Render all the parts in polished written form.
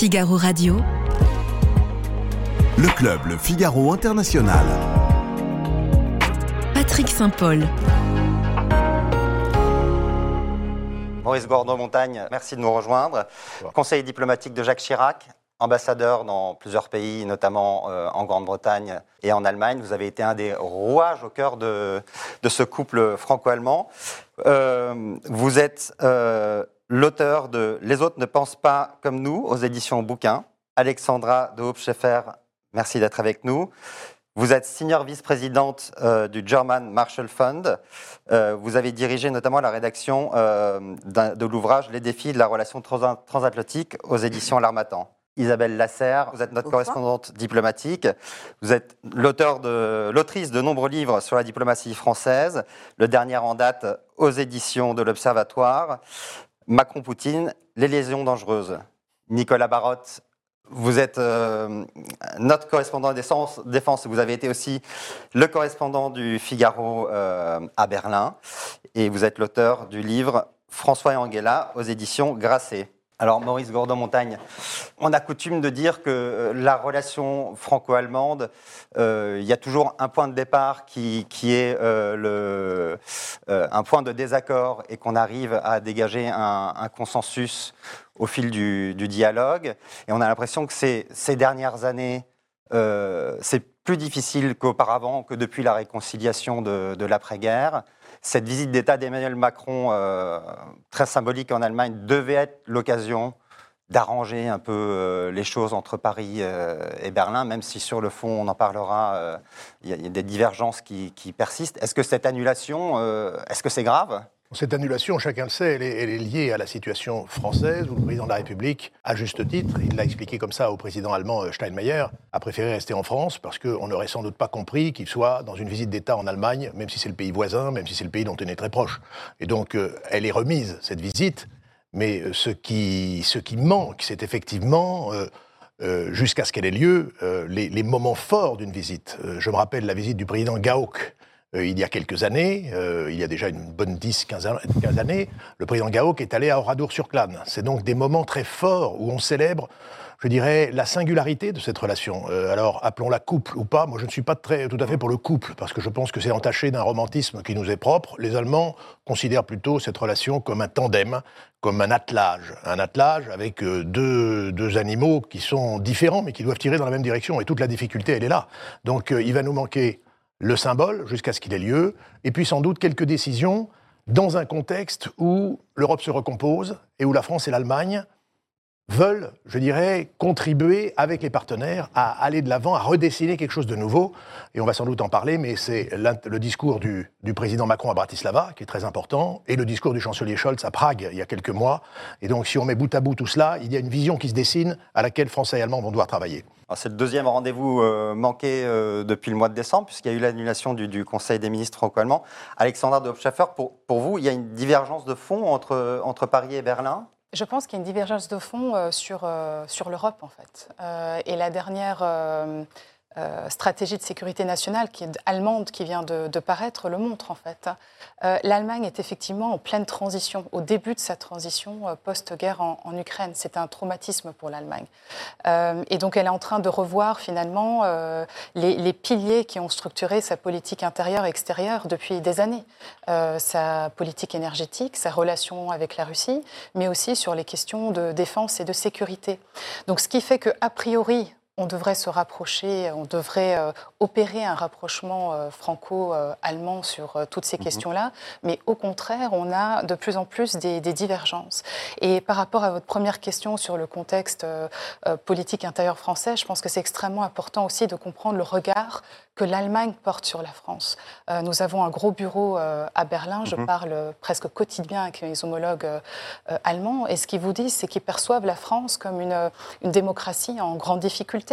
Figaro Radio. Le Club Le Figaro International. Patrick Saint-Paul. Maurice Gourdault-Montagne, merci de nous rejoindre. Bonjour. Conseiller diplomatique de Jacques Chirac, ambassadeur dans plusieurs pays, notamment en Grande-Bretagne et en Allemagne. Vous avez été un des rouages au cœur de ce couple franco-allemand. Vous êtes l'auteur de « Les autres ne pensent pas comme nous » aux éditions Bouquins. Alexandra de Hoop Scheffer, merci d'être avec nous. Vous êtes senior vice-présidente du German Marshall Fund. Vous avez dirigé notamment la rédaction de l'ouvrage « Les défis de la relation transatlantique » aux éditions L'Armatan. Isabelle Lasserre, vous êtes notre correspondante diplomatique. Vous êtes l'autrice de nombreux livres sur la diplomatie française. Le dernier en date aux éditions de l'Observatoire. Macron-Poutine, les liaisons dangereuses. Nicolas Barotte, vous êtes notre correspondant défense. Vous avez été aussi le correspondant du Figaro à Berlin. Et vous êtes l'auteur du livre François et Angela aux éditions Grasset. Alors Maurice Gourdault-Montagne, on a coutume de dire que la relation franco-allemande, il y a toujours un point de départ qui est un point de désaccord et qu'on arrive à dégager un consensus au fil du dialogue. Et on a l'impression que ces dernières années, c'est plus difficile qu'auparavant, que depuis la réconciliation de l'après-guerre. Cette visite d'État d'Emmanuel Macron, très symbolique en Allemagne, devait être l'occasion d'arranger un peu les choses entre Paris et Berlin, même si sur le fond, on en parlera, il y a des divergences qui persistent. Est-ce que cette annulation, est-ce que c'est grave ? Cette annulation, chacun le sait, elle est liée à la situation française où le président de la République, à juste titre, il l'a expliqué comme ça au président allemand Steinmeier, a préféré rester en France parce qu'on n'aurait sans doute pas compris qu'il soit dans une visite d'État en Allemagne, même si c'est le pays voisin, même si c'est le pays dont il est très proche. Et donc, elle est remise, cette visite, mais ce qui manque, c'est effectivement... jusqu'à ce qu'elle ait lieu, les moments forts d'une visite. Je me rappelle la visite du président Gauck, il y a quelques années, il y a déjà une bonne 10-15 années, le président Gauck est allé à Oradour-sur-Glane. C'est donc des moments très forts où on célèbre, je dirais, la singularité de cette relation. Alors, appelons-la couple ou pas, moi je ne suis pas tout à fait pour le couple, parce que je pense que c'est entaché d'un romantisme qui nous est propre. Les Allemands considèrent plutôt cette relation comme un tandem, comme un attelage avec deux animaux qui sont différents, mais qui doivent tirer dans la même direction, et toute la difficulté, elle est là. Donc, il va nous manquer... le symbole, jusqu'à ce qu'il ait lieu, et puis sans doute quelques décisions dans un contexte où l'Europe se recompose et où la France et l'Allemagne veulent, je dirais, contribuer avec les partenaires à aller de l'avant, à redessiner quelque chose de nouveau. Et on va sans doute en parler, mais c'est le discours du président Macron à Bratislava qui est très important, et le discours du chancelier Scholz à Prague il y a quelques mois. Et donc si on met bout à bout tout cela, il y a une vision qui se dessine à laquelle Français et Allemands vont devoir travailler. Alors c'est le deuxième rendez-vous manqué depuis le mois de décembre, puisqu'il y a eu l'annulation du Conseil des ministres franco-allemand. Alexandra de Hoop Scheffer, pour vous, il y a une divergence de fond entre Paris et Berlin ? Je pense qu'il y a une divergence de fond sur l'Europe, en fait. Et la dernière stratégie de sécurité nationale allemande qui vient de paraître le montre, en fait. L'Allemagne est effectivement en pleine transition, au début de sa transition post-guerre en Ukraine. C'est un traumatisme pour l'Allemagne. Et donc elle est en train de revoir finalement les piliers qui ont structuré sa politique intérieure et extérieure depuis des années. Sa politique énergétique, sa relation avec la Russie, mais aussi sur les questions de défense et de sécurité. Donc ce qui fait qu'a priori, on devrait se rapprocher, on devrait opérer un rapprochement franco-allemand sur toutes ces questions-là. Mais au contraire, on a de plus en plus des divergences. Et par rapport à votre première question sur le contexte politique intérieur français, je pense que c'est extrêmement important aussi de comprendre le regard que l'Allemagne porte sur la France. Nous avons un gros bureau à Berlin, je parle presque quotidien avec mes homologues allemands, et ce qu'ils vous disent, c'est qu'ils perçoivent la France comme une démocratie en grande difficulté.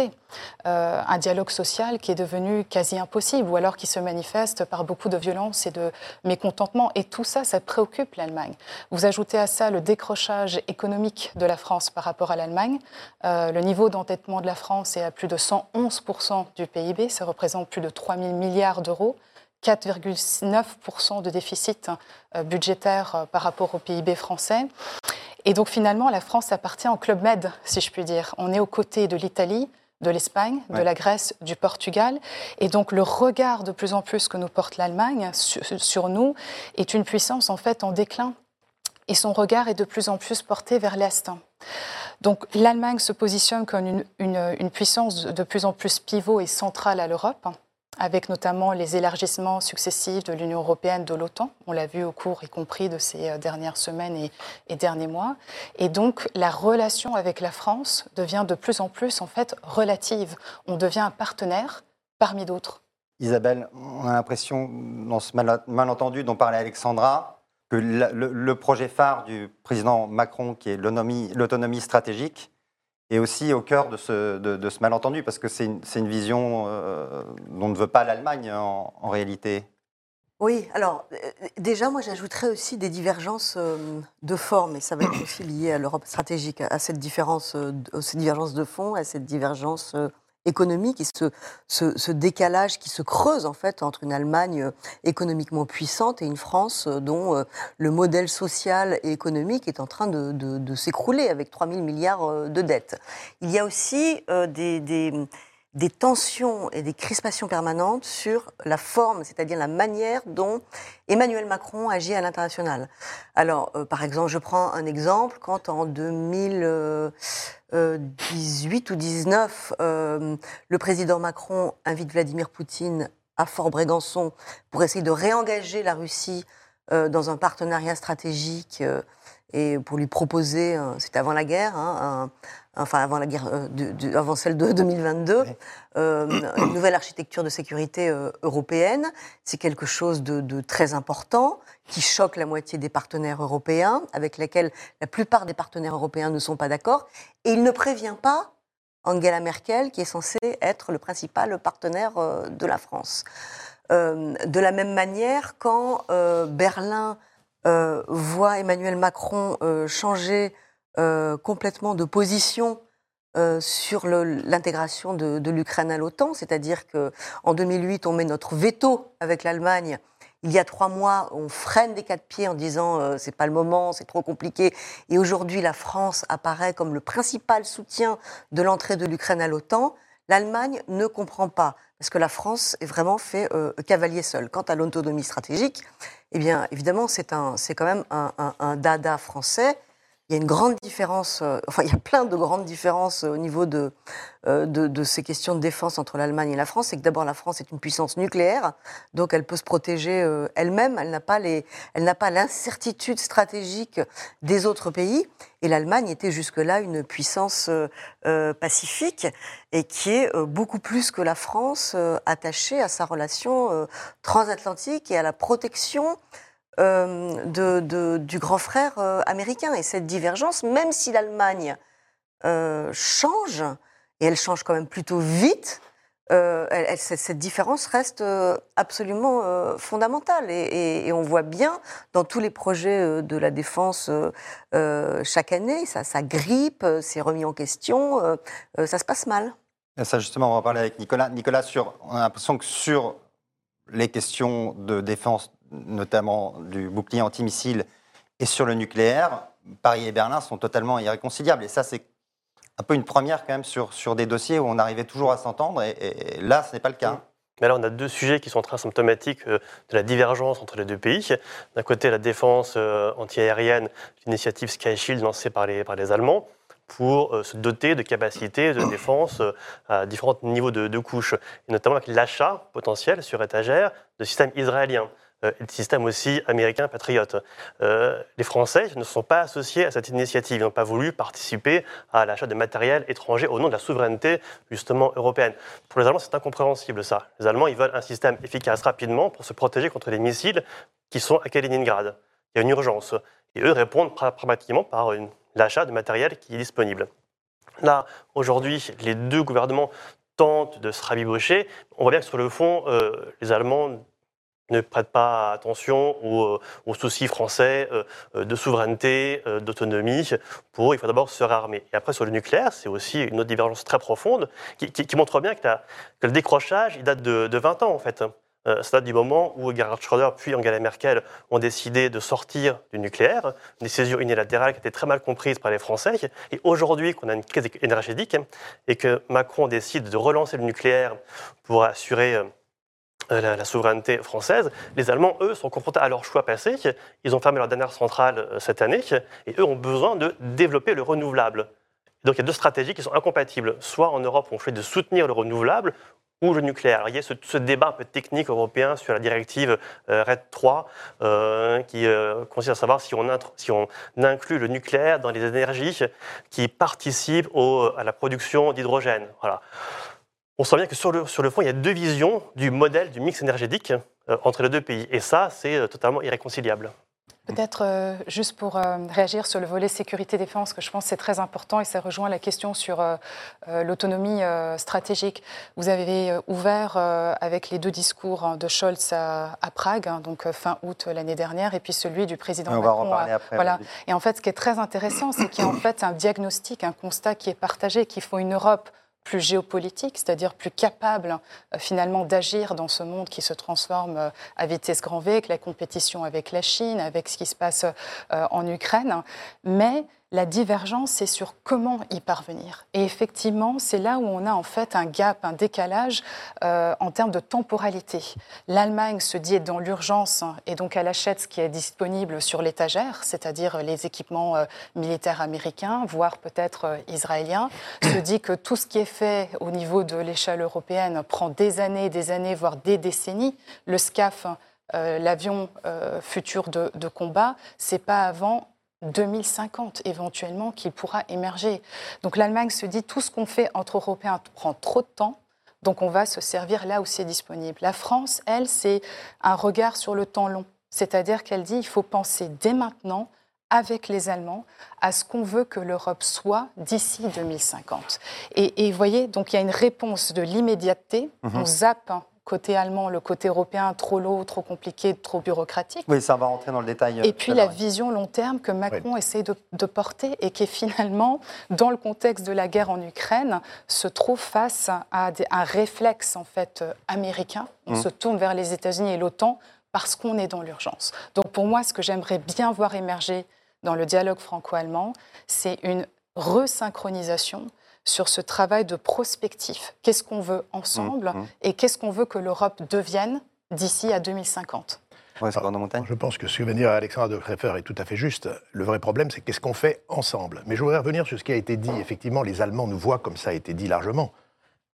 Un dialogue social qui est devenu quasi impossible, ou alors qui se manifeste par beaucoup de violence et de mécontentement, et tout ça, ça préoccupe l'Allemagne. Vous ajoutez à ça le décrochage économique de la France par rapport à l'Allemagne. Le niveau d'endettement de la France est à plus de 111% du PIB, ça représente plus de 3 000 milliards d'euros, 4,9% de déficit budgétaire par rapport au PIB français. Et donc finalement, la France appartient au Club Med, si je puis dire. On est aux côtés de l'Italie, de l'Espagne, de la Grèce, du Portugal. Et donc le regard de plus en plus que nous porte l'Allemagne sur nous est une puissance en fait en déclin. Et son regard est de plus en plus porté vers l'Est. Donc l'Allemagne se positionne comme une puissance de plus en plus pivot et centrale à l'Europe, avec notamment les élargissements successifs de l'Union européenne, de l'OTAN. On l'a vu au cours, y compris de ces dernières semaines et derniers mois. Et donc, la relation avec la France devient de plus en plus, en fait, relative. On devient un partenaire parmi d'autres. Isabelle, on a l'impression, dans ce malentendu dont parlait Alexandra, que le projet phare du président Macron, qui est l'autonomie stratégique, et aussi au cœur de ce malentendu, parce que c'est une vision dont ne veut pas l'Allemagne en réalité. Oui, alors déjà moi j'ajouterais aussi des divergences de forme, et ça va être aussi lié à l'Europe stratégique, à cette différence, ces divergences de fond, à cette divergence économique, et ce décalage qui se creuse en fait entre une Allemagne économiquement puissante et une France dont le modèle social et économique est en train de s'écrouler avec 3 000 milliards de dettes. Il y a aussi des tensions et des crispations permanentes sur la forme, c'est-à-dire la manière dont Emmanuel Macron agit à l'international. Alors, par exemple, je prends un exemple, quand en 2018 ou 2019, le président Macron invite Vladimir Poutine à Fort Brégançon pour essayer de réengager la Russie dans un partenariat stratégique et pour lui proposer, c'était avant la guerre, avant celle de 2022, une nouvelle architecture de sécurité européenne. C'est quelque chose de très important, qui choque la moitié des partenaires européens, avec laquelle la plupart des partenaires européens ne sont pas d'accord. Et il ne prévient pas Angela Merkel, qui est censée être le principal partenaire de la France. De la même manière, quand Berlin voit Emmanuel Macron changer complètement de position sur l'intégration de l'Ukraine à l'OTAN, c'est-à-dire qu'en 2008, on met notre veto avec l'Allemagne. Il y a 3 mois, on freine des 4 pieds en disant « c'est pas le moment, c'est trop compliqué ». Et aujourd'hui, la France apparaît comme le principal soutien de l'entrée de l'Ukraine à l'OTAN. L'Allemagne ne comprend pas, parce que la France est vraiment fait cavalier seul. Quant à l'autonomie stratégique, eh bien, évidemment, c'est quand même un dada français. Il y a une grande différence, il y a plein de grandes différences au niveau de ces questions de défense entre l'Allemagne et la France. C'est que d'abord, la France est une puissance nucléaire, donc elle peut se protéger elle-même. Elle n'a pas l'incertitude stratégique des autres pays. Et l'Allemagne était jusque-là une puissance pacifique et qui est beaucoup plus que la France attachée à sa relation transatlantique et à la protection du grand frère américain. Et cette divergence, même si l'Allemagne change, et elle change quand même plutôt vite, cette différence reste absolument fondamentale. Et on voit bien dans tous les projets de la défense chaque année, ça grippe, c'est remis en question, ça se passe mal. Et ça justement, on va parler avec Nicolas. Nicolas, on a l'impression que sur les questions de défense, notamment du bouclier antimissile et sur le nucléaire, Paris et Berlin sont totalement irréconciliables. Et ça, c'est un peu une première quand même sur des dossiers où on arrivait toujours à s'entendre, et là, ce n'est pas le cas. Mais là, on a 2 sujets qui sont très symptomatiques de la divergence entre les 2 pays. D'un côté, la défense antiaérienne, l'initiative Sky Shield lancée par les Allemands, pour se doter de capacités de défense à différents niveaux de couches, et notamment avec l'achat potentiel sur étagère de systèmes israéliens. Et le système aussi américain patriote. Les Français ne sont pas associés à cette initiative. Ils n'ont pas voulu participer à l'achat de matériel étranger au nom de la souveraineté, justement, européenne. Pour les Allemands, c'est incompréhensible, ça. Les Allemands, ils veulent un système efficace rapidement pour se protéger contre les missiles qui sont à Kaliningrad. Il y a une urgence. Et eux répondent pragmatiquement par l'achat de matériel qui est disponible. Là, aujourd'hui, les 2 gouvernements tentent de se rabibocher. On voit bien que sur le fond, les Allemands ne prête pas attention aux soucis français de souveraineté, d'autonomie. Pour eux, il faut d'abord se réarmer. Et après, sur le nucléaire, c'est aussi une autre divergence très profonde qui montre bien que le décrochage, il date de 20 ans, en fait. Ça date du moment où Gerhard Schröder puis Angela Merkel ont décidé de sortir du nucléaire, une décision unilatérale qui était très mal comprise par les Français. Et aujourd'hui, qu'on a une crise énergétique et que Macron décide de relancer le nucléaire pour assurer la souveraineté française, les Allemands, eux, sont confrontés à leur choix passé. Ils ont fermé leur dernière centrale cette année et eux ont besoin de développer le renouvelable. Donc il y a deux stratégies qui sont incompatibles. Soit en Europe, on fait de soutenir le renouvelable ou le nucléaire. Alors, il y a ce débat un peu technique européen sur la directive RED3 qui consiste à savoir si on inclut le nucléaire dans les énergies qui participent à la production d'hydrogène. Voilà. On sent bien que sur le fond, il y a deux visions du modèle du mix énergétique entre les deux pays. Et ça, c'est totalement irréconciliable. Peut-être juste pour réagir sur le volet sécurité-défense, que je pense que c'est très important et ça rejoint la question sur l'autonomie stratégique. Vous avez ouvert avec les deux discours de Scholz à Prague, donc fin août l'année dernière, et puis celui du président Macron. On va en reparler après. Voilà. Et en fait, ce qui est très intéressant, c'est qu'il y a en fait un diagnostic, un constat qui est partagé, qu'il faut une Europe plus géopolitique, c'est-à-dire plus capable finalement d'agir dans ce monde qui se transforme à vitesse grand V, avec la compétition avec la Chine, avec ce qui se passe en Ukraine. Mais la divergence, c'est sur comment y parvenir. Et effectivement, c'est là où on a en fait un gap, un décalage en termes de temporalité. L'Allemagne se dit être dans l'urgence et donc elle achète ce qui est disponible sur l'étagère, c'est-à-dire les équipements militaires américains, voire peut-être israéliens, se dit que tout ce qui est fait au niveau de l'échelle européenne prend des années, voire des décennies. Le SCAF, l'avion futur de combat, c'est pas avant 2050 éventuellement qu'il pourra émerger. Donc l'Allemagne se dit tout ce qu'on fait entre Européens prend trop de temps, donc on va se servir là où c'est disponible. La France, elle, c'est un regard sur le temps long, c'est-à-dire qu'elle dit il faut penser dès maintenant avec les Allemands à ce qu'on veut que l'Europe soit d'ici 2050. Et vous voyez, donc il y a une réponse de l'immédiateté, on zappe côté allemand, le côté européen, trop lourd, trop compliqué, trop bureaucratique. Oui, ça va rentrer dans le détail. Et puis la vision long terme que Macron essaie de porter et qui est finalement, dans le contexte de la guerre en Ukraine, se trouve face à un réflexe en fait américain. On se tourne vers les États-Unis et l'OTAN parce qu'on est dans l'urgence. Donc pour moi, ce que j'aimerais bien voir émerger dans le dialogue franco-allemand, c'est une resynchronisation sur ce travail de prospectif. Qu'est-ce qu'on veut ensemble et qu'est-ce qu'on veut que l'Europe devienne d'ici à 2050 ? Je pense que ce que vient de dire Alexandra de Hoop Scheffer est tout à fait juste. Le vrai problème, c'est qu'est-ce qu'on fait ensemble ? Mais je voudrais revenir sur ce qui a été dit. Effectivement, les Allemands nous voient, comme ça a été dit largement.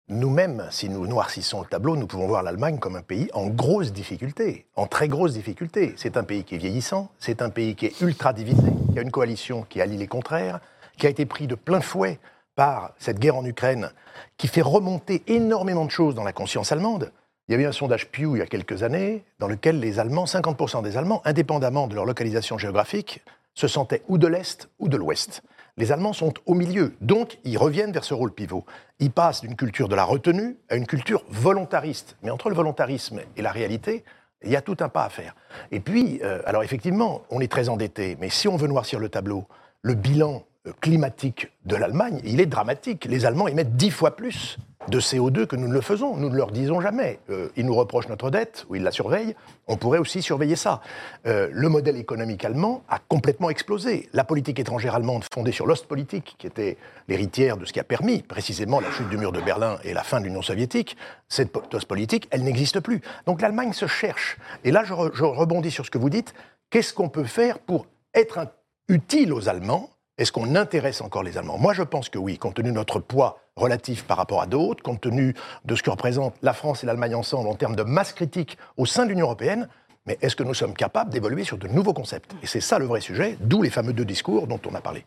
Nous-mêmes, si nous noircissons le tableau, nous pouvons voir l'Allemagne comme un pays en grosse difficulté, en très grosse difficulté. C'est un pays qui est vieillissant, c'est un pays qui est ultra divisé, qui a une coalition qui allie les contraires, qui a été pris de plein fouet par cette guerre en Ukraine, qui fait remonter énormément de choses dans la conscience allemande. Il y a eu un sondage Pew il y a quelques années, dans lequel les Allemands, 50% des Allemands, indépendamment de leur localisation géographique, se sentaient ou de l'Est ou de l'Ouest. Les Allemands sont au milieu, donc ils reviennent vers ce rôle pivot. Ils passent d'une culture de la retenue à une culture volontariste. Mais entre le volontarisme et la réalité, il y a tout un pas à faire. Et puis, alors effectivement, on est très endetté, mais si on veut noircir le tableau, le bilan climatique de l'Allemagne, il est dramatique. Les Allemands émettent 10 fois plus de CO2 que nous ne le faisons. Nous ne leur disons jamais. Ils nous reprochent notre dette, ou ils la surveillent. On pourrait aussi surveiller ça. Le modèle économique allemand a complètement explosé. La politique étrangère allemande, fondée sur l'Ostpolitik, qui était l'héritière de ce qui a permis précisément la chute du mur de Berlin et la fin de l'Union soviétique, cette Ostpolitik, elle n'existe plus. Donc l'Allemagne se cherche. Et là, je rebondis sur ce que vous dites. Qu'est-ce qu'on peut faire pour être utile aux Allemands ? Est-ce qu'on intéresse encore les Allemands ? Moi, je pense que oui, compte tenu de notre poids relatif par rapport à d'autres, compte tenu de ce que représentent la France et l'Allemagne ensemble en termes de masse critique au sein de l'Union européenne, mais est-ce que nous sommes capables d'évoluer sur de nouveaux concepts ? Et c'est ça le vrai sujet, d'où les fameux 2 discours dont on a parlé.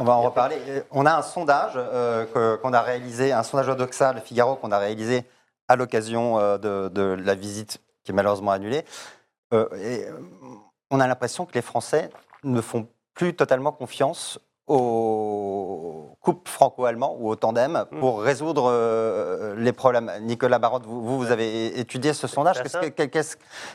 On va en reparler. On a un sondage qu'on a réalisé, un sondage de Doxa, Le Figaro, qu'on a réalisé à l'occasion de la visite qui est malheureusement annulée. On a l'impression que les Français ne font plus totalement confiance aux couples franco-allemands ou au tandem pour résoudre les problèmes. Nicolas Barotte, vous avez étudié ce sondage.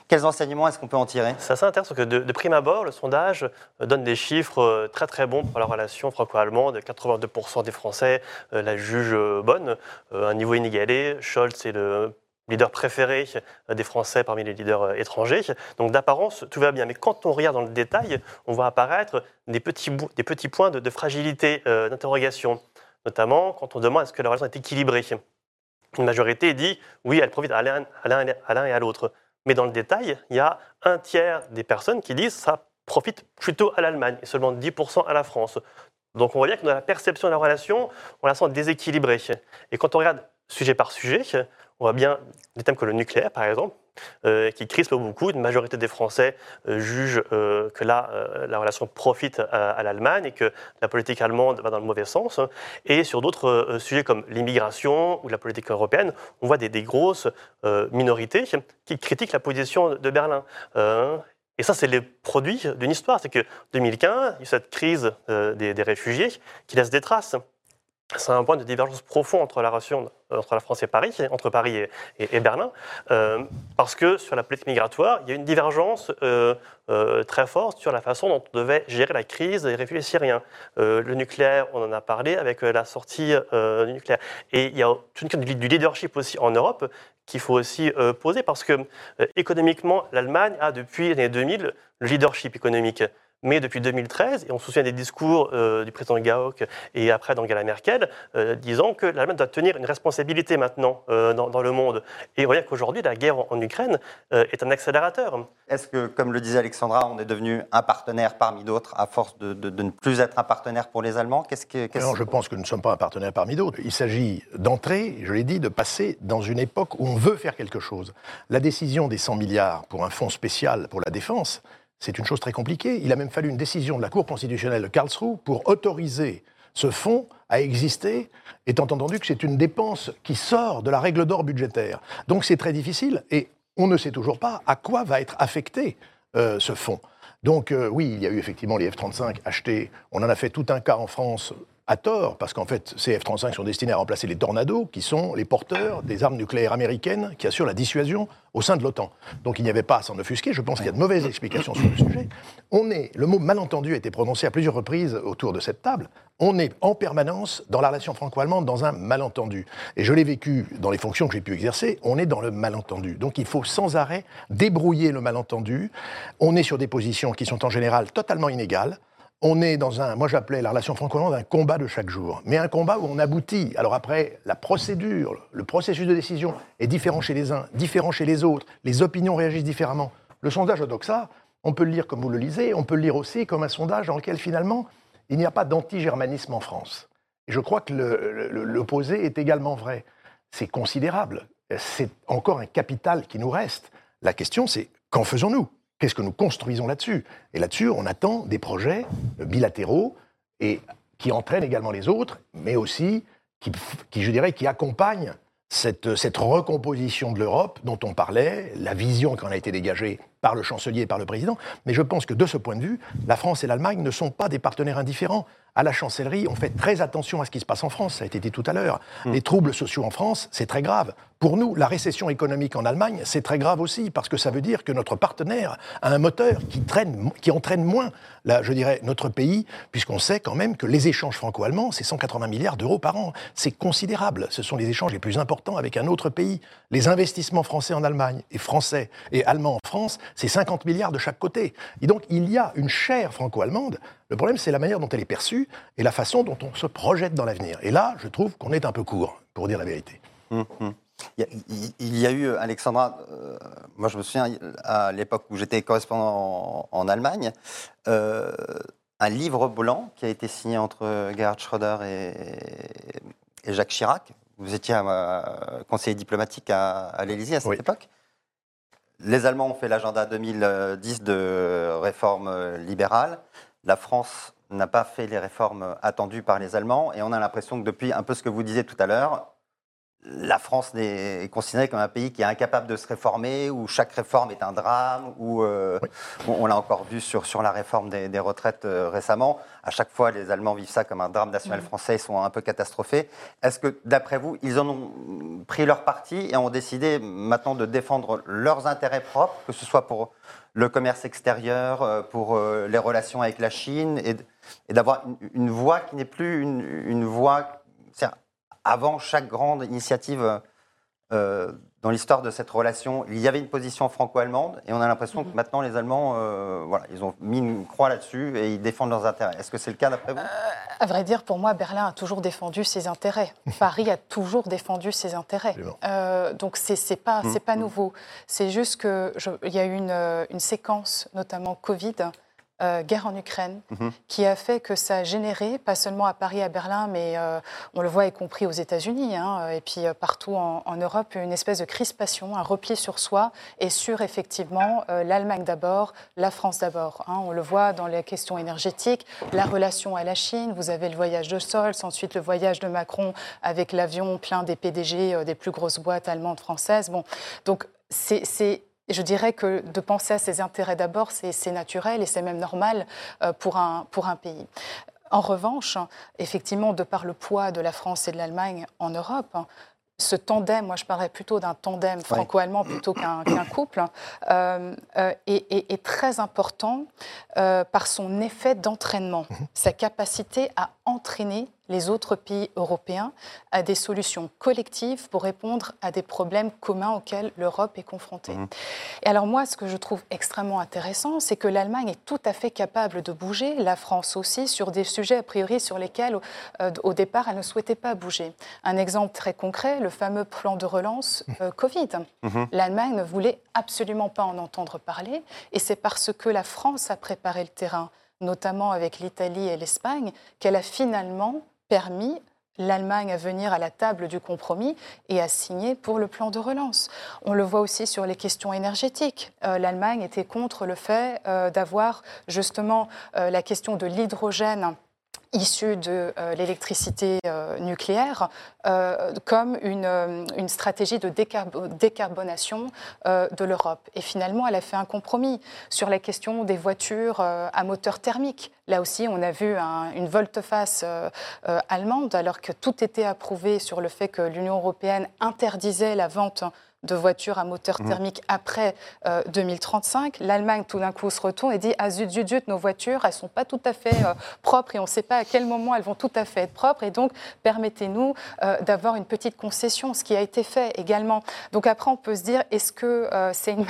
Quels enseignements est-ce qu'on peut en tirer ? C'est assez intéressant parce que de prime abord, le sondage donne des chiffres très très bons pour la relation franco-allemande. 82% des Français la jugent bonne, un niveau inégalé. Scholz et le leader préféré des Français parmi les leaders étrangers. Donc d'apparence, tout va bien. Mais quand on regarde dans le détail, on voit apparaître des petits points de fragilité, d'interrogation. Notamment quand on demande est-ce que la relation est équilibrée. Une majorité dit oui, elle profite à l'un et à l'autre. Mais dans le détail, il y a un tiers des personnes qui disent ça profite plutôt à l'Allemagne et seulement 10% à la France. Donc on voit bien que dans la perception de la relation, on la sent déséquilibrée. Et quand on regarde sujet par sujet, on voit bien des thèmes comme le nucléaire, par exemple, qui crispe beaucoup. Une majorité des Français jugent que là, la relation profite à l'Allemagne et que la politique allemande va dans le mauvais sens. Et sur d'autres sujets comme l'immigration ou la politique européenne, on voit des grosses minorités qui critiquent la position de Berlin. Et ça, c'est les produits d'une histoire. C'est que en 2015, il y a eu cette crise des réfugiés qui laisse des traces. C'est un point de divergence profond entre la France et Paris, entre Paris et Berlin, parce que sur la politique migratoire, il y a une divergence très forte sur la façon dont on devait gérer la crise des réfugiés syriens. Le nucléaire, on en a parlé avec la sortie du nucléaire. Et il y a toute une question du leadership aussi en Europe qu'il faut aussi poser, parce que économiquement, l'Allemagne a depuis les années 2000 le leadership économique. Mais depuis 2013, et on se souvient des discours du président Gauck et après d'Angela Merkel, disant que l'Allemagne doit tenir une responsabilité maintenant dans le monde. Et on voit qu'aujourd'hui, la guerre en Ukraine est un accélérateur. Est-ce que, comme le disait Alexandra, on est devenu un partenaire parmi d'autres à force de ne plus être un partenaire pour les Allemands ? Non, je pense que nous ne sommes pas un partenaire parmi d'autres. Il s'agit d'entrer, je l'ai dit, de passer dans une époque où on veut faire quelque chose. La décision des 100 milliards pour un fonds spécial pour la défense, c'est une chose très compliquée. Il a même fallu une décision de la Cour constitutionnelle de Karlsruhe pour autoriser ce fonds à exister, étant entendu que c'est une dépense qui sort de la règle d'or budgétaire. Donc c'est très difficile et on ne sait toujours pas à quoi va être affecté ce fonds. Donc oui, il y a eu effectivement les F-35 achetés. On en a fait tout un cas en France à tort, parce qu'en fait, ces F-35 sont destinés à remplacer les Tornados, qui sont les porteurs des armes nucléaires américaines qui assurent la dissuasion au sein de l'OTAN. Donc il n'y avait pas à s'en offusquer, je pense qu'il y a de mauvaises explications sur le sujet. Le mot malentendu a été prononcé à plusieurs reprises autour de cette table. On est en permanence, dans la relation franco-allemande, dans un malentendu. Et je l'ai vécu dans les fonctions que j'ai pu exercer, on est dans le malentendu. Donc il faut sans arrêt débrouiller le malentendu. On est sur des positions qui sont en général totalement inégales. On est dans moi j'appelais la relation franco-allemande un combat de chaque jour, mais un combat où on aboutit. Alors après, la procédure, le processus de décision est différent chez les uns, différent chez les autres, les opinions réagissent différemment. Le sondage de Doxa, on peut le lire comme vous le lisez, on peut le lire aussi comme un sondage dans lequel finalement, il n'y a pas d'anti-germanisme en France. Et je crois que l'opposé est également vrai. C'est considérable, c'est encore un capital qui nous reste. La question c'est, qu'en faisons-nous ? Qu'est-ce que nous construisons là-dessus ? Et là-dessus, on attend des projets bilatéraux et qui entraînent également les autres, mais aussi qui accompagnent cette recomposition de l'Europe dont on parlait, la vision qui en a été dégagée par le chancelier et par le président. Mais je pense que de ce point de vue, la France et l'Allemagne ne sont pas des partenaires indifférents. À la chancellerie, on fait très attention à ce qui se passe en France, ça a été dit tout à l'heure. Les troubles sociaux en France, c'est très grave. Pour nous, la récession économique en Allemagne, c'est très grave aussi, parce que ça veut dire que notre partenaire a un moteur qui entraîne moins, je dirais, notre pays, puisqu'on sait quand même que les échanges franco-allemands, c'est 180 milliards d'euros par an. C'est considérable. Ce sont les échanges les plus importants avec un autre pays. Les investissements français en Allemagne et français et allemands en France, c'est 50 milliards de chaque côté. Et donc, il y a une chaire franco-allemande. Le problème, c'est la manière dont elle est perçue et la façon dont on se projette dans l'avenir. Et là, je trouve qu'on est un peu court, pour dire la vérité. Il y a eu, Alexandra, moi je me souviens, à l'époque où j'étais correspondant en Allemagne, un livre blanc qui a été signé entre Gerhard Schröder et Jacques Chirac. Vous étiez conseiller diplomatique à l'Élysée à cette époque. Les Allemands ont fait l'agenda 2010 de réformes libérales. La France n'a pas fait les réformes attendues par les Allemands. Et on a l'impression que depuis, un peu ce que vous disiez tout à l'heure, la France est considérée comme un pays qui est incapable de se réformer, où chaque réforme est un drame, où on l'a encore vu sur la réforme des retraites récemment. À chaque fois, les Allemands vivent ça comme un drame national français, ils sont un peu catastrophés. Est-ce que, d'après vous, ils en ont pris leur parti et ont décidé maintenant de défendre leurs intérêts propres, que ce soit pour le commerce extérieur, pour les relations avec la Chine, et d'avoir une voix qui n'est plus une voix... Avant chaque grande initiative dans l'histoire de cette relation, il y avait une position franco-allemande et on a l'impression que maintenant les Allemands, voilà, ils ont mis une croix là-dessus et ils défendent leurs intérêts. Est-ce que c'est le cas d'après vous ? À vrai dire, pour moi, Berlin a toujours défendu ses intérêts. Paris a toujours défendu ses intérêts. Donc c'est pas nouveau. C'est juste qu'il y a eu une séquence, notamment Covid, guerre en Ukraine, qui a fait que ça a généré, pas seulement à Paris, à Berlin, mais on le voit y compris aux États-Unis, hein, et puis partout en Europe, une espèce de crispation, un repli sur soi et sur, effectivement, l'Allemagne d'abord, la France d'abord. Hein, on le voit dans les questions énergétiques, la relation à la Chine, vous avez le voyage de Scholz, ensuite le voyage de Macron avec l'avion plein des PDG des plus grosses boîtes allemandes, françaises. Bon, donc je dirais que de penser à ses intérêts d'abord, c'est naturel et c'est même normal pour un pays. En revanche, effectivement, de par le poids de la France et de l'Allemagne en Europe, ce tandem, moi je parlerais plutôt d'un tandem franco-allemand plutôt qu'un couple, est très important par son effet d'entraînement, sa capacité à entraîner les autres pays européens à des solutions collectives pour répondre à des problèmes communs auxquels l'Europe est confrontée. Et alors moi, ce que je trouve extrêmement intéressant, c'est que l'Allemagne est tout à fait capable de bouger, la France aussi, sur des sujets a priori sur lesquels au départ elle ne souhaitait pas bouger. Un exemple très concret, le fameux plan de relance Covid. L'Allemagne ne voulait absolument pas en entendre parler et c'est parce que la France a préparé le terrain, notamment avec l'Italie et l'Espagne, qu'elle a finalement permis l'Allemagne à venir à la table du compromis et à signer pour le plan de relance. On le voit aussi sur les questions énergétiques. L'Allemagne était contre le fait d'avoir justement la question de l'hydrogène issu de l'électricité nucléaire comme une stratégie de décarbonation de l'Europe. Et finalement, elle a fait un compromis sur la question des voitures à moteur thermique. Là aussi, on a vu une volte-face allemande, alors que tout était approuvé sur le fait que l'Union européenne interdisait la vente de voitures à moteur thermique après 2035, l'Allemagne tout d'un coup se retourne et dit « Ah zut, nos voitures, elles ne sont pas tout à fait propres et on ne sait pas à quel moment elles vont tout à fait être propres et donc permettez-nous d'avoir une petite concession », ce qui a été fait également. Donc après on peut se dire « Est-ce que c'est une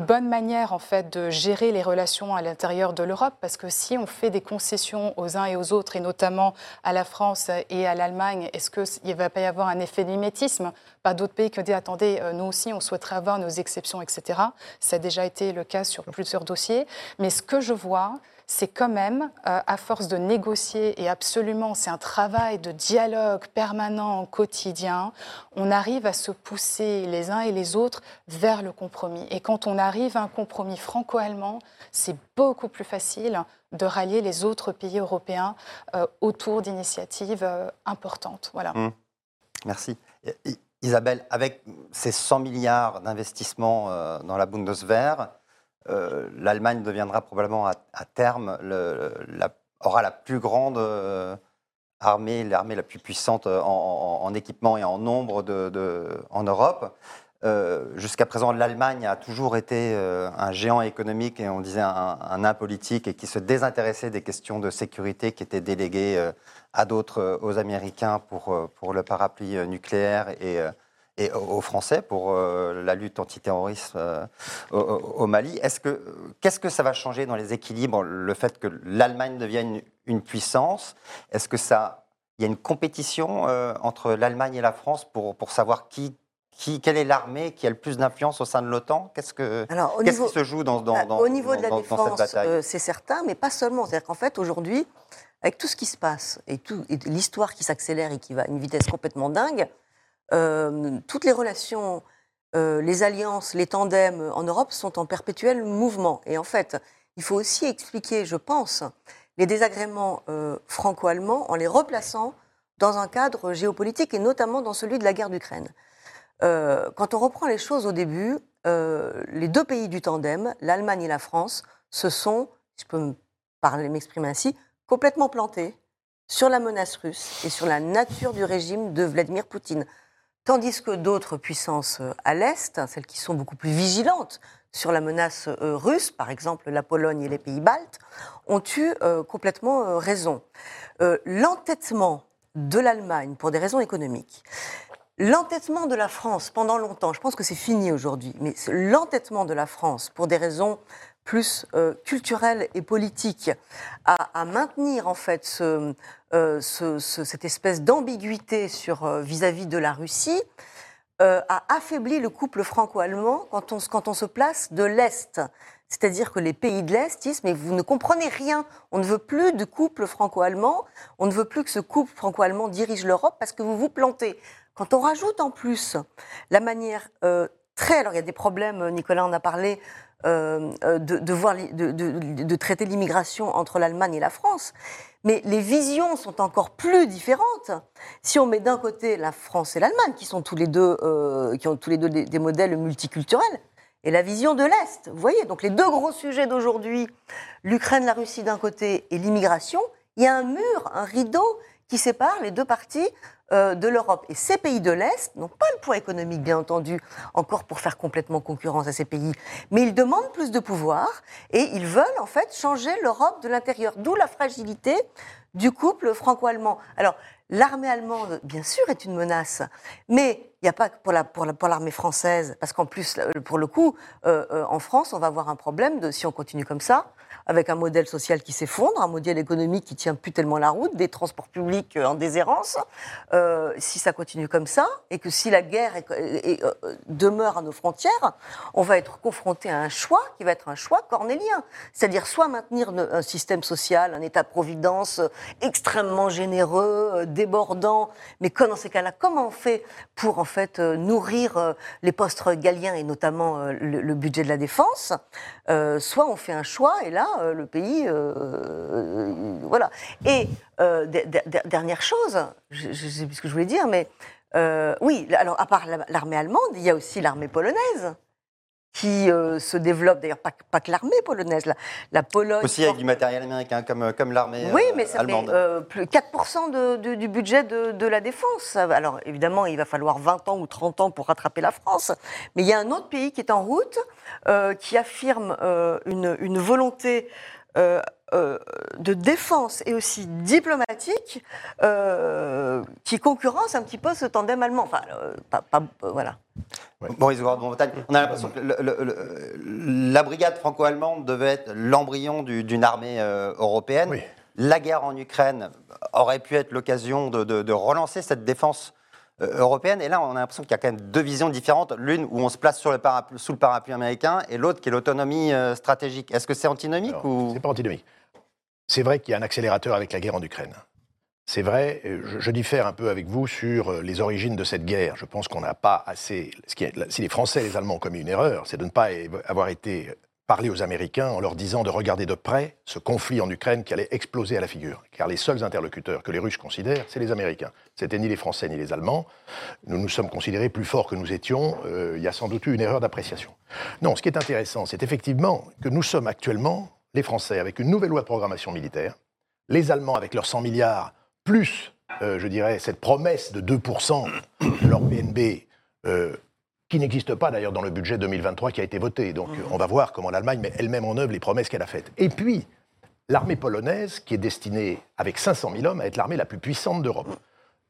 bonne manière en fait de gérer les relations à l'intérieur de l'Europe, parce que si on fait des concessions aux uns et aux autres et notamment à la France et à l'Allemagne, est-ce qu'il ne va pas y avoir un effet de mimétisme par d'autres pays qui disent attendez, nous aussi on souhaiterait avoir nos exceptions, etc. Ça a déjà été le cas sur plusieurs dossiers, mais ce que je vois, c'est quand même, à force de négocier, et absolument, c'est un travail de dialogue permanent, quotidien, on arrive à se pousser les uns et les autres vers le compromis. Et quand on arrive à un compromis franco-allemand, c'est beaucoup plus facile de rallier les autres pays européens autour d'initiatives importantes. Voilà. Merci. Isabelle, avec ces 100 milliards d'investissements dans la Bundeswehr, l'Allemagne deviendra probablement à terme, aura la plus grande armée, l'armée la plus puissante en équipement et en nombre en Europe. Jusqu'à présent, l'Allemagne a toujours été un géant économique et on disait un nain politique et qui se désintéressait des questions de sécurité qui étaient déléguées à d'autres, aux Américains pour le parapluie nucléaire et aux Français pour la lutte antiterroriste au Mali. Qu'est-ce que ça va changer dans les équilibres, le fait que l'Allemagne devienne une puissance ? Est-ce que il y a une compétition entre l'Allemagne et la France pour savoir quelle est l'armée qui a le plus d'influence au sein de l'OTAN ? Qu'est-ce qui se joue au niveau de la défense, c'est certain, mais pas seulement. C'est-à-dire qu'en fait, aujourd'hui, avec tout ce qui se passe et l'histoire qui s'accélère et qui va à une vitesse complètement dingue, toutes les relations, les alliances, les tandems en Europe sont en perpétuel mouvement. Et en fait, il faut aussi expliquer, je pense, les désagréments franco-allemands en les replaçant dans un cadre géopolitique et notamment dans celui de la guerre d'Ukraine. Quand on reprend les choses au début, les deux pays du tandem, l'Allemagne et la France, se sont, si je peux m'exprimer ainsi, complètement plantés sur la menace russe et sur la nature du régime de Vladimir Poutine. Tandis que d'autres puissances à l'Est, celles qui sont beaucoup plus vigilantes sur la menace russe, par exemple la Pologne et les pays baltes, ont eu complètement raison. L'entêtement de l'Allemagne, pour des raisons économiques, L'entêtement de la France pendant longtemps, je pense que c'est fini aujourd'hui, mais l'entêtement de la France pour des raisons plus culturelles et politiques à maintenir en fait cette espèce d'ambiguïté vis-à-vis de la Russie a affaibli le couple franco-allemand quand on se place de l'Est. C'est-à-dire que les pays de l'Est disent « mais vous ne comprenez rien, on ne veut plus de couple franco-allemand, on ne veut plus que ce couple franco-allemand dirige l'Europe parce que vous vous plantez ». Quand on rajoute en plus la manière alors il y a des problèmes, Nicolas en a parlé, de traiter l'immigration entre l'Allemagne et la France, mais les visions sont encore plus différentes. Si on met d'un côté la France et l'Allemagne, qui ont tous les deux des modèles multiculturels, et la vision de l'Est, vous voyez, donc les deux gros sujets d'aujourd'hui, l'Ukraine, la Russie d'un côté et l'immigration, il y a un mur, un rideau qui sépare les deux parties de l'Europe. Et ces pays de l'Est n'ont pas le poids économique, bien entendu, encore pour faire complètement concurrence à ces pays, mais ils demandent plus de pouvoir et ils veulent en fait changer l'Europe de l'intérieur, d'où la fragilité du couple franco-allemand. Alors, l'armée allemande, bien sûr, est une menace, mais il n'y a pas que pour l'armée française, parce qu'en plus, pour le coup, en France, on va avoir un problème si on continue comme ça, avec un modèle social qui s'effondre, un modèle économique qui ne tient plus tellement la route, des transports publics en déshérence, si ça continue comme ça, et que si la guerre demeure à nos frontières, on va être confronté à un choix qui va être un choix cornélien, c'est-à-dire soit maintenir un système social, un État-providence extrêmement généreux, débordant, mais dans ces cas-là, comment on fait pour en fait nourrir les postes régaliens et notamment le budget de la défense, soit on fait un choix et là le pays voilà. Et dernière chose, je sais plus ce que je voulais dire, mais oui, alors à part l'armée allemande, il y a aussi l'armée polonaise qui se développe, d'ailleurs pas que l'armée polonaise, la Pologne... Aussi avec du matériel américain, comme l'armée allemande. Oui, mais ça fait 4% du budget de la défense. Alors évidemment, il va falloir 20 ans ou 30 ans pour rattraper la France, mais il y a un autre pays qui est en route, qui affirme une volonté de défense et aussi diplomatique, qui concurrence un petit peu ce tandem allemand. Enfin, voilà. Ouais. Maurice Gourdault-Montagne, on a l'impression que la brigade franco-allemande devait être l'embryon d'une armée européenne. Oui. La guerre en Ukraine aurait pu être l'occasion de relancer cette défense européenne. Et là, on a l'impression qu'il y a quand même deux visions différentes. L'une où on se place sous le parapluie américain et l'autre qui est l'autonomie stratégique. Est-ce que c'est antinomique ou... C'est pas antinomique. C'est vrai qu'il y a un accélérateur avec la guerre en Ukraine. C'est vrai, je diffère un peu avec vous sur les origines de cette guerre. Je pense qu'on n'a pas assez... Si les Français et les Allemands ont commis une erreur, c'est de ne pas avoir été parler aux Américains en leur disant de regarder de près ce conflit en Ukraine qui allait exploser à la figure. Car les seuls interlocuteurs que les Russes considèrent, c'est les Américains. C'était ni les Français ni les Allemands. Nous nous sommes considérés plus forts que nous étions. Il y a sans doute eu une erreur d'appréciation. Non, ce qui est intéressant, c'est effectivement que nous sommes actuellement, les Français, avec une nouvelle loi de programmation militaire, les Allemands avec leurs 100 milliards, plus, je dirais, cette promesse de 2% de leur PNB, qui n'existe pas d'ailleurs dans le budget 2023 qui a été voté. Donc on va voir comment l'Allemagne met elle-même en œuvre les promesses qu'elle a faites. Et puis, l'armée polonaise, qui est destinée, avec 500 000 hommes, à être l'armée la plus puissante d'Europe.